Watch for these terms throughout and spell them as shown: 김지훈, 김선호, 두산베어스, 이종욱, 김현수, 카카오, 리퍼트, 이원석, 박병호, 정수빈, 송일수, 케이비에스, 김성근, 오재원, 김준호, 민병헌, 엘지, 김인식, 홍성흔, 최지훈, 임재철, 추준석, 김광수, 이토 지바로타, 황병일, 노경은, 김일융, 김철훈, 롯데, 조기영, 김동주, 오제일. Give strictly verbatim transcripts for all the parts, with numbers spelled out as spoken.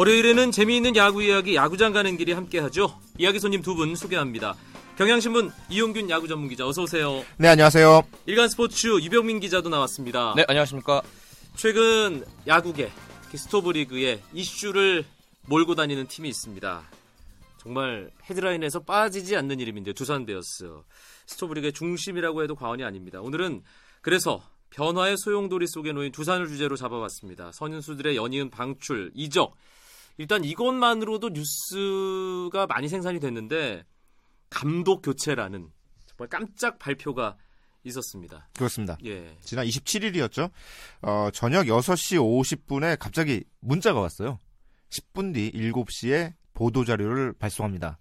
월요일에는 재미있는 야구 이야기, 야구장 가는 길이 함께하죠. 이야기 손님 두 분 소개합니다. 경향신문 이용균 야구 전문 기자, 어서 오세요. 네, 안녕하세요. 일간스포츠 유병민 기자도 나왔습니다. 네, 안녕하십니까. 최근 야구계 스토브리그에 이슈를 몰고 다니는 팀이 있습니다. 정말 헤드라인에서 빠지지 않는 이름인데요. 두산베어스. 스토브리그의 중심이라고 해도 과언이 아닙니다. 오늘은 그래서 변화의 소용돌이 속에 놓인 두산을 주제로 잡아봤습니다. 선수들의 연이은 방출, 이적. 일단 이것만으로도 뉴스가 많이 생산이 됐는데 감독 교체라는 정말 깜짝 발표가 있었습니다. 그렇습니다. 예. 지난 이십칠일이었죠. 어, 저녁 여섯시 오십분에 갑자기 문자가 왔어요. 십분 뒤 일곱시에 보도자료를 발송합니다.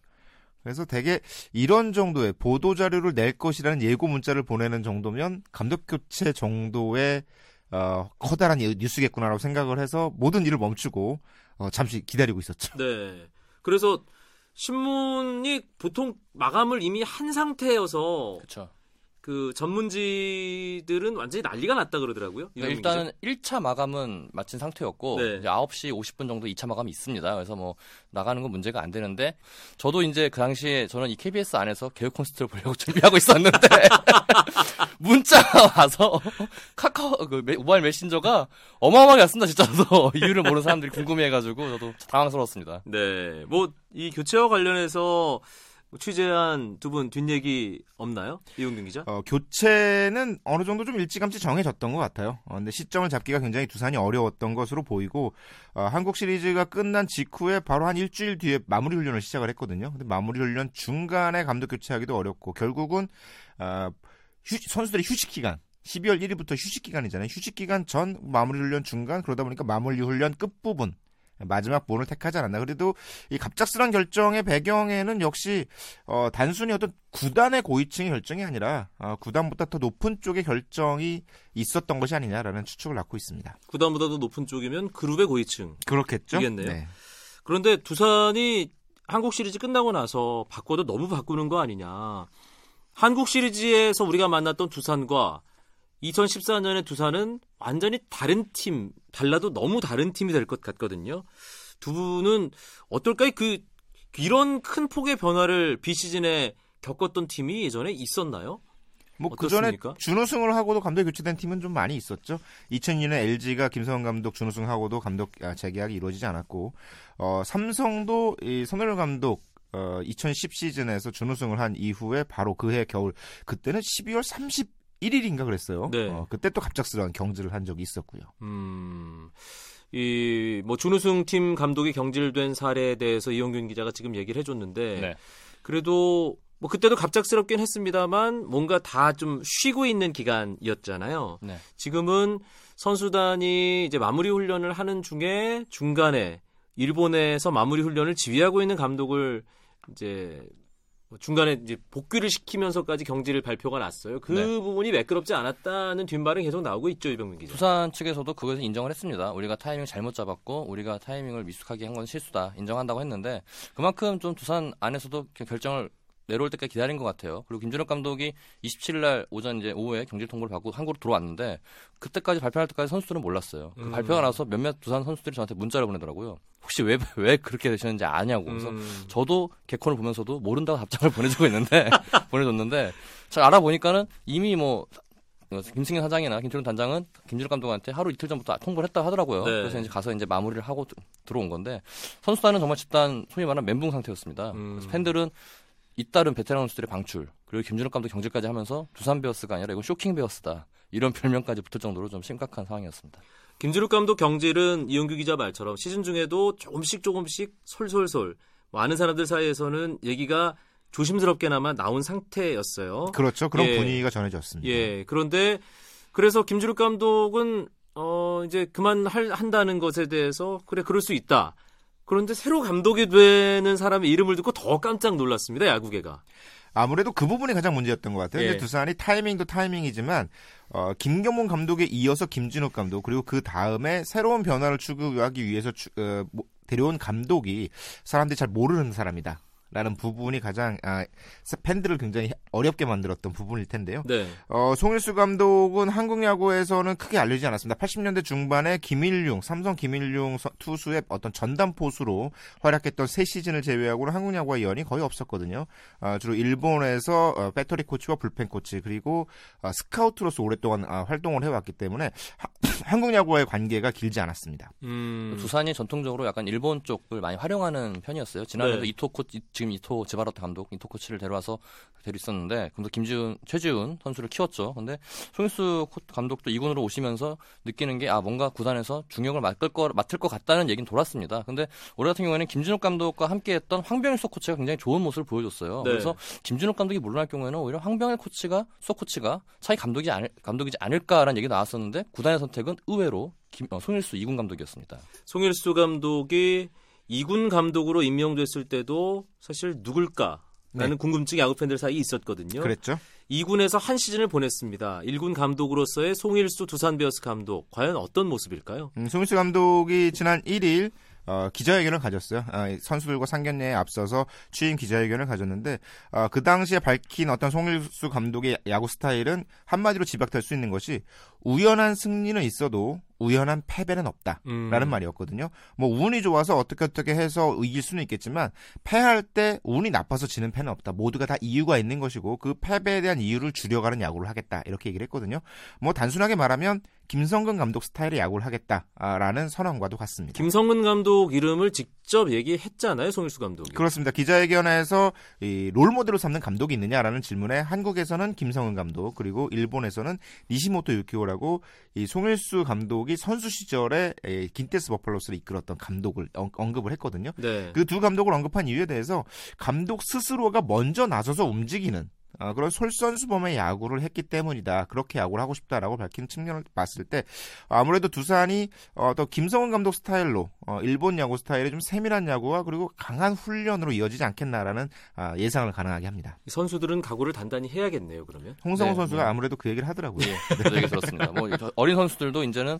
그래서 되게 이런 정도의 보도자료를 낼 것이라는 예고 문자를 보내는 정도면 감독 교체 정도의 어, 커다란 뉴스겠구나라고 생각을 해서 모든 일을 멈추고 어, 잠시 기다리고 있었죠. 네. 그래서 신문이 보통 마감을 이미 한 상태여서 그쵸. 그 전문지들은 완전히 난리가 났다 그러더라고요. 네, 일단은 일 차 마감은 마친 상태였고 네. 이제 아홉시 오십분 정도 이 차 마감이 있습니다. 그래서 뭐 나가는 건 문제가 안 되는데 저도 이제 그 당시에 저는 이 케이비에스 안에서 개그 콘서트를 보려고 준비하고 있었는데 문자가 와서 카카오 그 모바일 메신저가 어마어마하게 왔습니다. 진짜로 이유를 모르는 사람들이 궁금해가지고 저도 당황스러웠습니다. 네, 뭐 이 교체와 관련해서 취재한 두 분 뒷얘기 없나요? 이용균 기자? 어, 교체는 어느 정도 좀 일찌감치 정해졌던 것 같아요. 어, 근데 시점을 잡기가 굉장히 두산이 어려웠던 것으로 보이고 어, 한국 시리즈가 끝난 직후에 바로 한 일주일 뒤에 마무리 훈련을 시작을 했거든요. 근데 마무리 훈련 중간에 감독 교체하기도 어렵고 결국은 어, 휴, 선수들의 휴식 기간. 십이월 일일부터 휴식 기간이잖아요. 휴식 기간 전 마무리 훈련 중간 그러다 보니까 마무리 훈련 끝부분. 마지막 부분을 택하지 않았나. 그래도 이 갑작스런 결정의 배경에는 역시 어, 단순히 어떤 구단의 고위층의 결정이 아니라 어, 구단보다 더 높은 쪽의 결정이 있었던 것이 아니냐라는 추측을 낳고 있습니다. 구단보다 더 높은 쪽이면 그룹의 고위층. 그렇겠죠. 네. 그런데 두산이 한국 시리즈 끝나고 나서 바꿔도 너무 바꾸는 거 아니냐. 한국 시리즈에서 우리가 만났던 두산과 이천십사년에 두산은 완전히 다른 팀, 달라도 너무 다른 팀이 될 것 같거든요. 두 분은 어떨까요? 그 이런 큰 폭의 변화를 비시즌에 겪었던 팀이 예전에 있었나요? 뭐 그전에 준우승을 하고도 감독이 교체된 팀은 좀 많이 있었죠. 이천이년에 엘지가 김성근 감독 준우승하고도 감독 재계약이 이루어지지 않았고 어, 삼성도 이 손흥민 감독 어, 이천십 시즌에서 준우승을 한 이후에 바로 그해 겨울 그때는 십이월 삼십일일인가 그랬어요. 네. 어, 그때 또 갑작스러운 경질을 한 적이 있었고요. 음, 이 뭐 준우승 팀 감독이 경질된 사례에 대해서 이용균 기자가 지금 얘기를 해줬는데 네. 그래도 뭐 그때도 갑작스럽긴 했습니다만 뭔가 다 좀 쉬고 있는 기간이었잖아요. 네. 지금은 선수단이 이제 마무리 훈련을 하는 중에 중간에 일본에서 마무리 훈련을 지휘하고 있는 감독을 이제 중간에 이제 복귀를 시키면서까지 경질을 발표가 났어요. 그 네. 부분이 매끄럽지 않았다는 뒷말은 계속 나오고 있죠. 이병민 기자. 두산 측에서도 그것을 인정을 했습니다. 우리가 타이밍을 잘못 잡았고 우리가 타이밍을 미숙하게 한 건 실수다. 인정한다고 했는데 그만큼 좀 두산 안에서도 결정을 내려올 때까지 기다린 것 같아요. 그리고 김준호 감독이 이십칠일 날 오전 이제 오후에 경질 통보를 받고 한국으로 들어왔는데 그때까지 발표할 때까지 선수들은 몰랐어요. 음. 그 발표가 나서 몇몇 두산 선수들이 저한테 문자를 보내더라고요. 혹시 왜, 왜 그렇게 되셨는지 아냐고. 그래서 음. 저도 개콘을 보면서도 모른다고 답장을 보내주고 있는데 보내줬는데 잘 알아보니까는 이미 뭐 김승현 사장이나 김철훈 단장은 김준호 감독한테 하루 이틀 전부터 통보를 했다고 하더라고요. 네. 그래서 이제 가서 이제 마무리를 하고 들어온 건데 선수단은 정말 집단 소위 말하는 멘붕 상태였습니다. 음. 그래서 팬들은 잇따른 베테랑 선수들의 방출 그리고 김준호 감독 경질까지 하면서 두산베어스가 아니라 이건 쇼킹베어스다. 이런 별명까지 붙을 정도로 좀 심각한 상황이었습니다. 김준호 감독 경질은 이용규 기자 말처럼 시즌 중에도 조금씩 조금씩 솔솔솔 많은 사람들 사이에서는 얘기가 조심스럽게나마 나온 상태였어요. 그렇죠. 그런 예. 분위기가 전해졌습니다. 예. 그런데 그래서 김준호 감독은 어 이제 그만한다는 것에 대해서 그래 그럴 수 있다. 그런데 새로 감독이 되는 사람의 이름을 듣고 더 깜짝 놀랐습니다. 야구계가. 아무래도 그 부분이 가장 문제였던 것 같아요. 예. 두산이 타이밍도 타이밍이지만 어, 김경문 감독에 이어서 김진욱 감독 그리고 그 다음에 새로운 변화를 추구하기 위해서 추, 어, 뭐, 데려온 감독이 사람들이 잘 모르는 사람이다. 라는 부분이 가장 아, 팬들을 굉장히 어렵게 만들었던 부분일 텐데요. 네. 어, 송일수 감독은 한국 야구에서는 크게 알려지지 않았습니다. 팔십 년대 중반에 김일융, 삼성 김일융 투수의 어떤 전담 포수로 활약했던 세 시즌을 제외하고는 한국 야구와 연이 거의 없었거든요. 어, 주로 일본에서 어, 배터리 코치와 불펜 코치 그리고 어, 스카우트로서 오랫동안 어, 활동을 해왔기 때문에 하, 한국 야구와의 관계가 길지 않았습니다. 음... 두산이 전통적으로 약간 일본 쪽을 많이 활용하는 편이었어요. 지난해도 네. 이토 코치 지금 이토 지바로타 감독, 이토 코치를 데려와서 데려있었는데, 그래서 김지훈, 최지훈 선수를 키웠죠. 근데 송일수 감독도 이군으로 오시면서 느끼는 게, 아, 뭔가 구단에서 중용을 맡을 거, 맡을 것 같다는 얘기는 돌았습니다. 근데 올해 같은 경우에는 김준호 감독과 함께 했던 황병일 소 코치가 굉장히 좋은 모습을 보여줬어요. 네. 그래서 김준호 감독이 물러날 경우에는 오히려 황병일 코치가, 소 코치가 차기 감독이 아닐, 감독이지 않을까라는 얘기가 나왔었는데, 구단의 선택은 의외로 김, 어, 송일수 이군 감독이었습니다. 송일수 감독이 이군 감독으로 임명됐을 때도 사실 누굴까라는 네. 궁금증이 야구팬들 사이에 있었거든요. 그랬죠. 이군에서 한 시즌을 보냈습니다. 일군 감독으로서의 송일수 두산베어스 감독, 과연 어떤 모습일까요? 음, 송일수 감독이 지난 일 일 어, 기자회견을 가졌어요. 어, 선수들과 상견례에 앞서서 취임 기자회견을 가졌는데 어, 그 당시에 밝힌 어떤 송일수 감독의 야구 스타일은 한마디로 집약될 수 있는 것이 우연한 승리는 있어도 우연한 패배는 없다라는 음. 말이었거든요. 뭐 운이 좋아서 어떻게 어떻게 해서 이길 수는 있겠지만 패할 때 운이 나빠서 지는 패는 없다. 모두가 다 이유가 있는 것이고 그 패배에 대한 이유를 줄여가는 야구를 하겠다. 이렇게 얘기를 했거든요. 뭐 단순하게 말하면 김성근 감독 스타일의 야구를 하겠다라는 선언과도 같습니다. 김성근 감독 이름을 직접 얘기했잖아요. 송일수 감독이. 그렇습니다. 기자회견에서 이 롤모델로 삼는 감독이 있느냐라는 질문에 한국에서는 김성근 감독 그리고 일본에서는 니시모토 유키오라고 이 송일수 감독이 선수 시절에 긴테스 버팔로스를 이끌었던 감독을 언급을 했거든요. 네. 그 두 감독을 언급한 이유에 대해서 감독 스스로가 먼저 나서서 움직이는 어, 그런 솔선수범의 야구를 했기 때문이다. 그렇게 야구를 하고 싶다라고 밝힌 측면을 봤을 때 아무래도 두산이 어, 또 김성훈 감독 스타일로 어, 일본 야구 스타일의 좀 세밀한 야구와 그리고 강한 훈련으로 이어지지 않겠나라는 어, 예상을 가능하게 합니다. 선수들은 각오를 단단히 해야겠네요. 그러면 홍성흔 네, 선수가 네. 아무래도 그 얘기를 하더라고요. 그 얘기 들었습니다. 뭐 어린 선수들도 이제는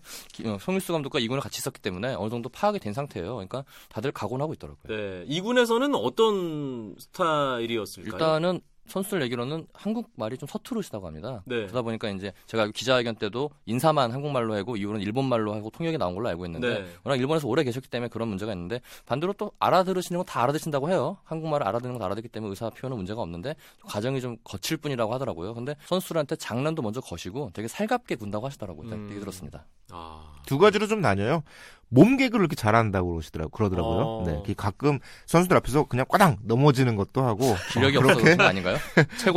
송일수 감독과 이군을 같이 있었기 때문에 어느 정도 파악이 된 상태예요. 그러니까 다들 각오는 하고 있더라고요. 네, 이군에서는 어떤 스타일이었을까요? 일단은 선수들 얘기로는 한국말이 좀 서투르시다고 합니다. 네. 그러다 보니까 이제 제가 기자회견 때도 인사만 한국말로 하고 이유는 일본말로 하고 통역이 나온 걸로 알고 있는데 네. 워낙 일본에서 오래 계셨기 때문에 그런 문제가 있는데 반대로 또 알아들으시는 건 다 알아듣신다고 해요. 한국말을 알아듣는 건 다 알아듣기 때문에 의사 표현은 문제가 없는데 과정이 좀 거칠 뿐이라고 하더라고요. 근데 선수들한테 장난도 먼저 거시고 되게 살갑게 군다고 하시더라고요. 음. 되게 들었습니다. 아... 두 가지로 좀 나뉘어요. 몸 개그를 이렇게 잘한다고 그러시더라고, 그러더라고요. 아... 네, 가끔 선수들 앞에서 그냥 꽈당 넘어지는 것도 하고 기력이 어, 없어서 그런 거 아닌가요?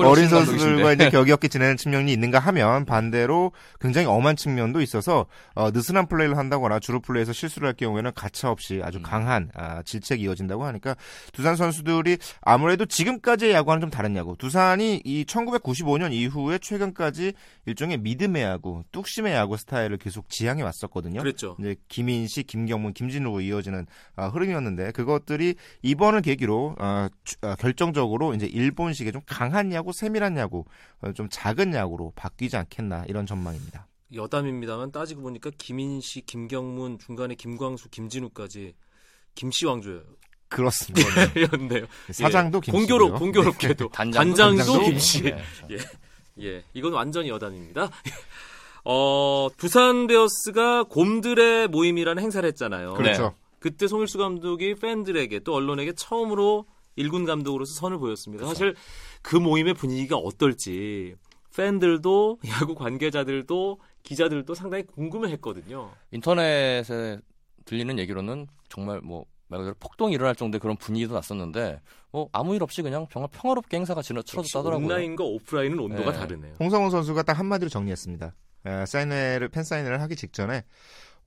어린 선수들과 이제 격이 없게 지내는 측면이 있는가 하면 반대로 굉장히 엄한 측면도 있어서 어, 느슨한 플레이를 한다거나 주루 플레이에서 실수를 할 경우에는 가차없이 아주 강한 아, 질책이 이어진다고 하니까 두산 선수들이 아무래도 지금까지의 야구와는 좀 다른 야구. 두산이 이 천구백구십오 년 이후에 최근까지 일종의 믿음의 야구, 뚝심의 야구 스타일을 계속 지향해 왔었거든요. 그랬죠. 이제 김인식 김경문, 김진호로 이어지는 어, 흐름이었는데 그것들이 이번을 계기로 어, 어, 결정적으로 이제 일본식의 좀 강한 야구, 세밀한 야구, 어, 좀 작은 야구로 바뀌지 않겠나 이런 전망입니다. 여담입니다만 따지고 보니까 김인식, 김경문, 중간에 김광수, 김진호까지 김씨 왕조예요. 그렇습니다. 였네요. 사장도 김씨. 공교롭, 공교롭게도 네. 단장도, 단장도 김씨. 네. 예, 예, 이건 완전히 여담입니다. 어, 두산베어스가 곰들의 모임이라는 행사를 했잖아요. 그렇죠. 그때 송일수 감독이 팬들에게 또 언론에게 처음으로 일군 감독으로서 선을 보였습니다. 그렇죠. 사실 그 모임의 분위기가 어떨지 팬들도 야구 관계자들도 기자들도 상당히 궁금해했거든요. 인터넷에 들리는 얘기로는 정말 뭐 말 그대로 폭동이 일어날 정도의 그런 분위기도 났었는데 뭐 아무 일 없이 그냥 정말 평화롭게 행사가 치러졌다더라고요. 온라인과 오프라인은 온도가 네. 다르네요. 홍성흔 선수가 딱 한마디로 정리했습니다. 사인회를, 팬사인회를 하기 직전에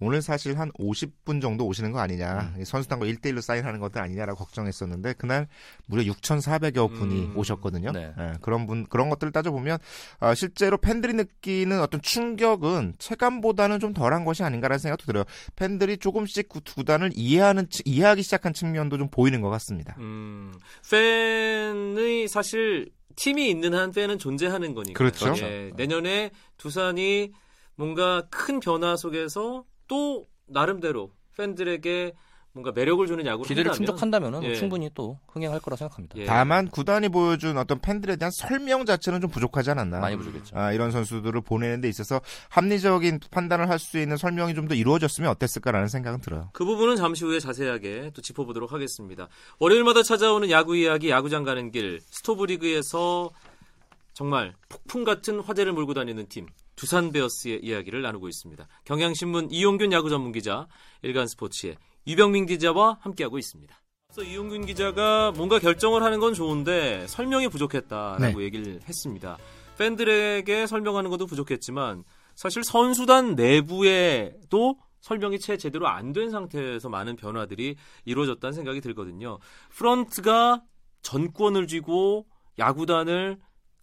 오늘 사실 한 오십 분 정도 오시는 거 아니냐. 음. 선수단과 일대일로 사인하는 것들 아니냐라고 걱정했었는데 그날 무려 육천사백여 분이 음. 오셨거든요. 네. 예, 그런 분, 그런 것들을 따져보면 어, 실제로 팬들이 느끼는 어떤 충격은 체감보다는 좀 덜한 것이 아닌가라는 생각도 들어요. 팬들이 조금씩 구단을 이해하는, 이해하기 시작한 측면도 좀 보이는 것 같습니다. 음. 팬의 사실 팀이 있는 한 팬은 존재하는 거니까. 그렇죠. 예, 내년에 두산이 뭔가 큰 변화 속에서 또 나름대로 팬들에게 뭔가 매력을 주는 야구를 기대를 한다면, 충족한다면은 예. 충분히 또 흥행할 거라 생각합니다. 예. 다만 구단이 보여준 어떤 팬들에 대한 설명 자체는 좀 부족하지 않았나. 많이 부족했죠. 아, 이런 선수들을 보내는 데 있어서 합리적인 판단을 할 수 있는 설명이 좀 더 이루어졌으면 어땠을까라는 생각은 들어요. 그 부분은 잠시 후에 자세하게 또 짚어보도록 하겠습니다. 월요일마다 찾아오는 야구 이야기, 야구장 가는 길. 스토브리그에서 정말 폭풍 같은 화제를 몰고 다니는 팀 두산베어스의 이야기를 나누고 있습니다. 경향신문 이용균 야구 전문기자, 일간스포츠의 유병민 기자와 함께하고 있습니다. 앞서 이용균 기자가 뭔가 결정을 하는 건 좋은데 설명이 부족했다라고 네. 얘기를 했습니다. 팬들에게 설명하는 것도 부족했지만 사실 선수단 내부에도 설명이 채 제대로 안 된 상태에서 많은 변화들이 이루어졌다는 생각이 들거든요. 프런트가 전권을 쥐고 야구단을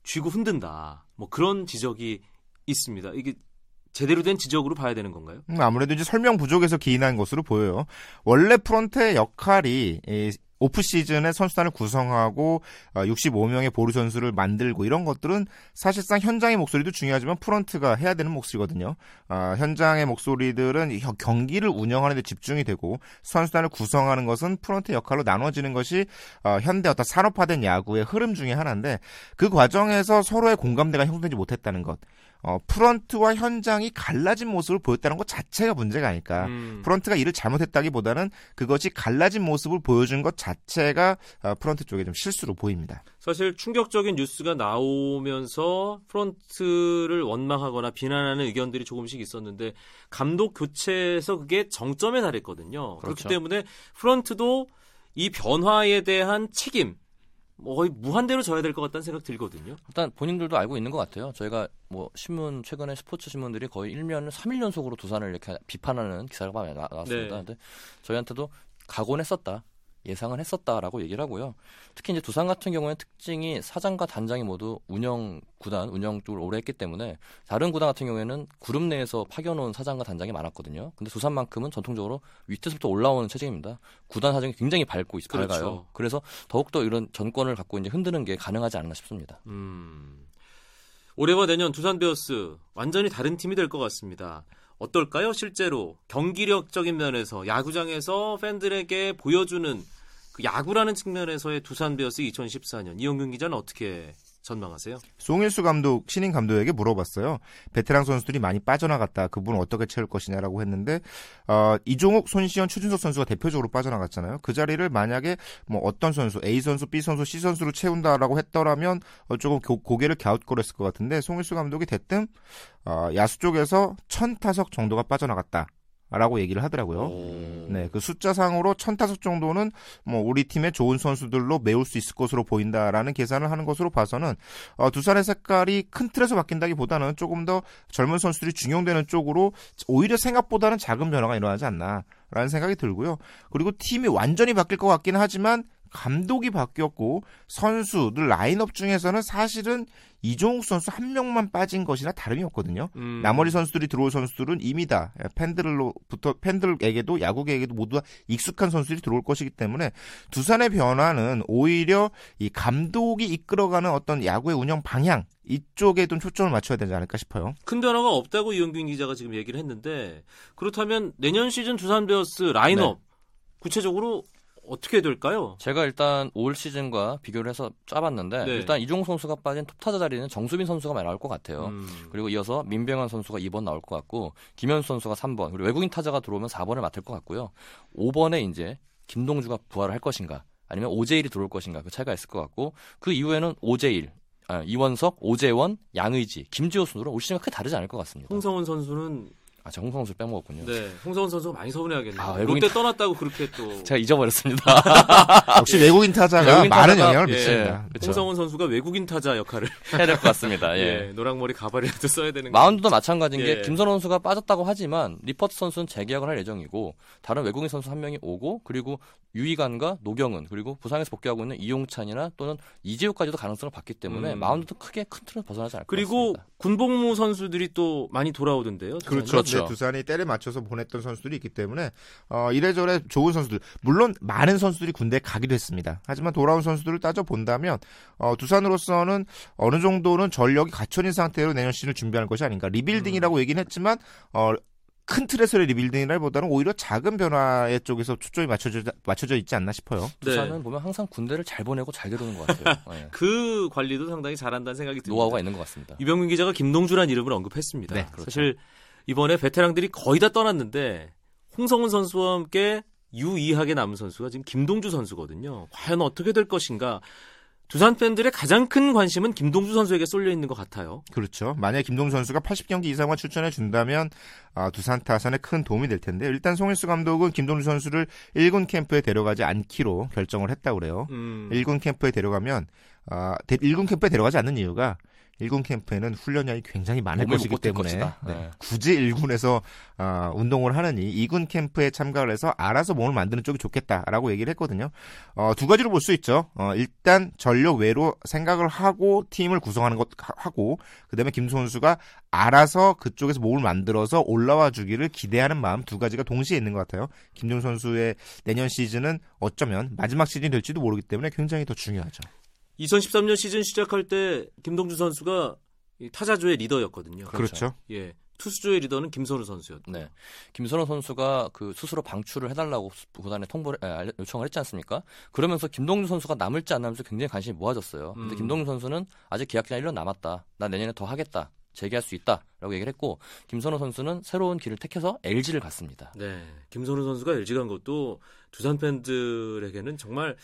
쥐고 흔든다. 뭐 그런 지적이 있습니다. 이게 제대로 된 지적으로 봐야 되는 건가요? 음, 아무래도 이제 설명 부족에서 기인한 것으로 보여요. 원래 프런트의 역할이 이, 오프시즌에 선수단을 구성하고 어, 육십오 명의 보류 선수를 만들고 이런 것들은 사실상 현장의 목소리도 중요하지만 프런트가 해야 되는 몫이거든요. 어, 현장의 목소리들은 경기를 운영하는 데 집중이 되고 선수단을 구성하는 것은 프런트 역할로 나눠지는 것이 어, 현대 어떤 산업화된 야구의 흐름 중에 하나인데 그 과정에서 서로의 공감대가 형성되지 못했다는 것. 어, 프런트와 현장이 갈라진 모습을 보였다는 것 자체가 문제가 아닐까. 음. 프런트가 일을 잘못했다기보다는 그것이 갈라진 모습을 보여준 것 자체가 어, 프런트 쪽에 좀 실수로 보입니다. 사실 충격적인 뉴스가 나오면서 프런트를 원망하거나 비난하는 의견들이 조금씩 있었는데 감독 교체에서 그게 정점에 달했거든요. 그렇죠. 그렇기 때문에 프런트도 이 변화에 대한 책임 뭐 거의 무한대로 져야 될 것 같다는 생각 들거든요. 일단 본인들도 알고 있는 것 같아요. 저희가 뭐 신문 최근에 스포츠 신문들이 거의 일 년 삼 일 연속으로 두산을 이렇게 비판하는 기사가 많이 나왔습니다. 네. 근데 저희한테도 각오는 했었다, 예상은 했었다라고 얘기를 하고요. 특히 이제 두산 같은 경우에는 특징이 사장과 단장이 모두 운영 구단 운영 쪽을 오래 했기 때문에 다른 구단 같은 경우에는 그룹 내에서 파견온 사장과 단장이 많았거든요. 근데 두산만큼은 전통적으로 밑에서부터 올라오는 체제입니다. 구단 사정이 굉장히 밝고 밝아요. 그렇죠. 그래서 더욱더 이런 전권을 갖고 이제 흔드는 게 가능하지 않나 싶습니다. 음. 올해와 내년 두산베어스 완전히 다른 팀이 될 것 같습니다. 어떨까요? 실제로 경기력적인 면에서 야구장에서 팬들에게 보여주는 그 야구라는 측면에서의 두산베어스 이천십사 년 이용균 기자는 어떻게 전망하세요? 송일수 감독, 신인 감독에게 물어봤어요. 베테랑 선수들이 많이 빠져나갔다. 그분을 어떻게 채울 것이냐라고 했는데 어, 이종욱, 손시헌, 추준석 선수가 대표적으로 빠져나갔잖아요. 그 자리를 만약에 뭐 어떤 선수, A 선수, B 선수, C 선수로 채운다라고 했더라면 어, 조금 고, 고개를 갸웃거렸을 것 같은데 송일수 감독이 대뜸 어, 야수 쪽에서 천 타석 정도가 빠져나갔다. 라고 얘기를 하더라고요. 오. 네, 그 숫자상으로 천 타석 정도는 뭐 우리 팀의 좋은 선수들로 메울 수 있을 것으로 보인다라는 계산을 하는 것으로 봐서는 어, 두산의 색깔이 큰 틀에서 바뀐다기보다는 조금 더 젊은 선수들이 중용되는 쪽으로 오히려 생각보다는 작은 변화가 일어나지 않나라는 생각이 들고요. 그리고 팀이 완전히 바뀔 것 같긴 하지만 감독이 바뀌었고 선수들 라인업 중에서는 사실은 이종욱 선수 한 명만 빠진 것이나 다름이 없거든요. 음. 나머지 선수들이 들어올 선수들은 이미 다 팬들로부터 팬들에게도 야구계에게도 모두 다 익숙한 선수들이 들어올 것이기 때문에 두산의 변화는 오히려 이 감독이 이끌어가는 어떤 야구의 운영 방향 이쪽에 좀 초점을 맞춰야 되지 않을까 싶어요. 큰 변화가 없다고 이용균 기자가 지금 얘기를 했는데 그렇다면 내년 시즌 두산베어스 라인업 네. 구체적으로 어떻게 될까요? 제가 일단 올 시즌과 비교를 해서 짜봤는데 네. 일단 이종욱 선수가 빠진 톱타자 자리는 정수빈 선수가 많이 나올 것 같아요. 음. 그리고 이어서 민병헌 선수가 이 번 나올 것 같고 김현수 선수가 삼 번 그리고 외국인 타자가 들어오면 사 번을 맡을 것 같고요. 오 번에 이제 김동주가 부활을 할 것인가 아니면 오제일이 들어올 것인가 그 차이가 있을 것 같고 그 이후에는 오제일, 아, 이원석, 오재원, 양의지, 김지호 순으로 올 시즌과 크게 다르지 않을 것 같습니다. 홍성흔 선수는 아, 저 홍성흔 선수 빼먹었군요. 네, 홍성흔 선수가 많이 서운해야겠네요. 아, 외국인... 롯데 떠났다고 그렇게 또 제가 잊어버렸습니다. 역시 외국인 타자가 외국인 많은 타자가... 영향을 미칩니다. 예, 홍성흔 선수가 외국인 타자 역할을 해야 될 것 같습니다. 예. 예, 노랑머리 가발이라도 써야 되는. 마운드도 마찬가지인 예. 게 김선호 선수가 빠졌다고 하지만 리퍼트 선수는 재계약을 할 예정이고 다른 외국인 선수 한 명이 오고 그리고 유희관과 노경은 그리고 부상에서 복귀하고 있는 이용찬이나 또는 이재우까지도 가능성을 봤기 때문에 음. 마운드도 크게 큰 틀은 벗어나지 않을 것 같습니다. 그리고 군복무 선수들이 또 많이 돌아오던데요. 그렇죠. 네, 두산이 때를 맞춰서 보냈던 선수들이 있기 때문에 어, 이래저래 좋은 선수들 물론 많은 선수들이 군대에 가기도 했습니다. 하지만 돌아온 선수들을 따져본다면 어, 두산으로서는 어느 정도는 전력이 갖춰진 상태로 내년 시즌을 준비하는 것이 아닌가. 리빌딩이라고 얘기는 했지만 어, 큰 틀에서의 리빌딩이라기보다는 오히려 작은 변화의 쪽에서 초점이 맞춰져, 맞춰져 있지 않나 싶어요. 두산은 네. 보면 항상 군대를 잘 보내고 잘 들어오는 것 같아요. 네. 그 관리도 상당히 잘한다는 생각이 듭니다. 노하우가 있는 것 같습니다. 유병민 기자가 김동주란 이름을 언급했습니다. 네, 그렇죠. 사실 이번에 베테랑들이 거의 다 떠났는데 홍성흔 선수와 함께 유의하게 남은 선수가 지금 김동주 선수거든요. 과연 어떻게 될 것인가. 두산 팬들의 가장 큰 관심은 김동주 선수에게 쏠려 있는 것 같아요. 그렇죠. 만약에 김동주 선수가 팔십 경기 이상만 출전해 준다면 아, 두산 타선에 큰 도움이 될 텐데 일단 송일수 감독은 김동주 선수를 일군 캠프에 데려가지 않기로 결정을 했다고 그래요. 음. 일군 캠프에 데려가면 아, 일군 캠프에 데려가지 않는 이유가 일군 캠프에는 훈련량이 굉장히 많을 것이기 때문에 네. 굳이 일군에서 어, 운동을 하느니 이군 캠프에 참가를 해서 알아서 몸을 만드는 쪽이 좋겠다라고 얘기를 했거든요. 어, 두 가지로 볼 수 있죠. 어, 일단 전력 외로 생각을 하고 팀을 구성하는 것 하고 그다음에 김 선수가 알아서 그쪽에서 몸을 만들어서 올라와 주기를 기대하는 마음 두 가지가 동시에 있는 것 같아요. 김준호 선수의 내년 시즌은 어쩌면 마지막 시즌이 될지도 모르기 때문에 굉장히 더 중요하죠. 이천십삼 년 시즌 시작할 때 김동주 선수가 타자조의 리더였거든요. 그렇죠. 예, 투수조의 리더는 김선호 선수였고. 네. 김선호 선수가 그 스스로 방출을 해달라고 구단에 통보를 에, 요청을 했지 않습니까? 그러면서 김동주 선수가 남을지 안 남을지 굉장히 관심이 모아졌어요. 근데 음. 김동주 선수는 아직 계약 기간 일 년 남았다. 나 내년에 더 하겠다. 재계할 수 있다라고 얘기를 했고 김선호 선수는 새로운 길을 택해서 엘지를 갔습니다. 네. 김선호 선수가 엘지 간 것도 두산 팬들에게는 정말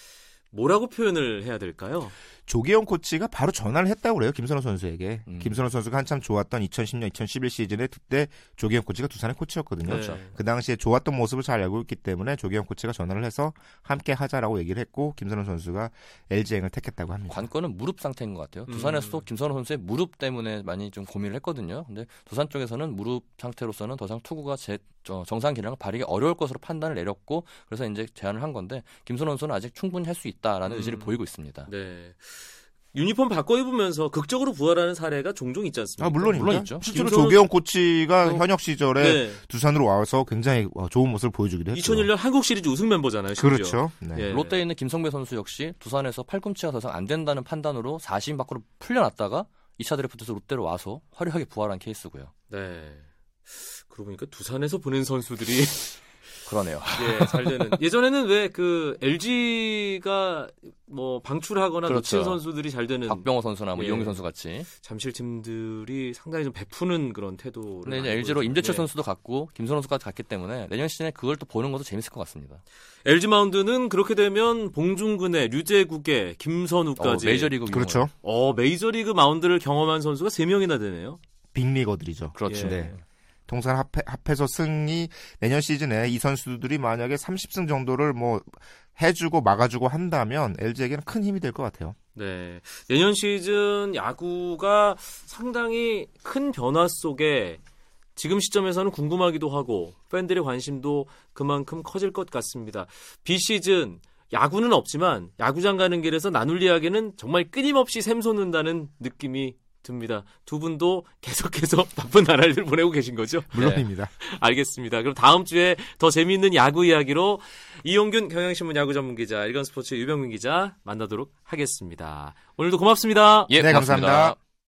뭐라고 표현을 해야 될까요? 조기영 코치가 바로 전화를 했다고 그래요. 김선호 선수에게. 음. 김선호 선수가 한참 좋았던 이천십 년, 이천십일 시즌에 그때 조기영 코치가 두산의 코치였거든요. 그렇죠. 그 당시에 좋았던 모습을 잘 알고 있기 때문에 조기영 코치가 전화를 해서 함께 하자라고 얘기를 했고 김선호 선수가 엘지행을 택했다고 합니다. 관건은 무릎 상태인 것 같아요. 두산에서도 음. 김선호 선수의 무릎 때문에 많이 좀 고민을 했거든요. 근데 두산 쪽에서는 무릎 상태로서는 더 이상 투구가 제, 저, 정상 기량을 발휘하기 어려울 것으로 판단을 내렸고 그래서 이제 제안을 한 건데 김선호 선수는 아직 충분히 할 수 있다라는 음. 의지를 보이고 있습니다. 네. 유니폼 바꿔 입으면서 극적으로 부활하는 사례가 종종 있지 않습니까? 아, 물론, 물론 있죠. 실제로 김선호... 조계영 코치가 어... 현역 시절에 네. 두산으로 와서 굉장히 좋은 모습을 보여주기도 했죠. 이천일 년 한국 시리즈 우승 멤버잖아요. 심지어. 그렇죠. 네. 예. 롯데에 있는 김성배 선수 역시 두산에서 팔꿈치가 더 이상 안 된다는 판단으로 사심 밖으로 풀려났다가 이 차 드래프트에서 롯데로 와서 화려하게 부활한 케이스고요. 네. 그러고 보니까 두산에서 보낸 선수들이... 그러네요. 예, 잘 되는. 예전에는 왜 그 엘지가 뭐 방출하거나 놓친 그렇죠. 선수들이 잘 되는 박병호 선수나 뭐 예. 이용균 선수 같이 잠실 팀들이 상당히 좀 베푸는 그런 태도를. 근데 이제 엘지로 임재철 예. 선수도 갔고 김선호 선수까지 갔기 때문에 내년 시즌에 그걸 또 보는 것도 재밌을 것 같습니다. 엘지 마운드는 그렇게 되면 봉중근의 류제국의 김선우까지 어, 메이저리그 그렇죠. 어, 메이저리그 마운드를 경험한 선수가 세 명이나 되네요. 빅리거들이죠. 그렇죠. 예. 네. 통산 합해, 합해서 승이 내년 시즌에 이 선수들이 만약에 삼십 승 정도를 뭐 해주고 막아주고 한다면 엘지에게는 큰 힘이 될 것 같아요. 네, 내년 시즌 야구가 상당히 큰 변화 속에 지금 시점에서는 궁금하기도 하고 팬들의 관심도 그만큼 커질 것 같습니다. 비시즌 야구는 없지만 야구장 가는 길에서 나눌 이야기는 정말 끊임없이 샘솟는다는 느낌이 듭니다. 두 분도 계속해서 바쁜 나날들 보내고 계신 거죠? 물론입니다. 네. 알겠습니다. 그럼 다음 주에 더 재미있는 야구 이야기로 이용균 경향신문 야구 전문기자, 일간스포츠 유병민 기자 만나도록 하겠습니다. 오늘도 고맙습니다. 예, 네, 고맙습니다. 감사합니다.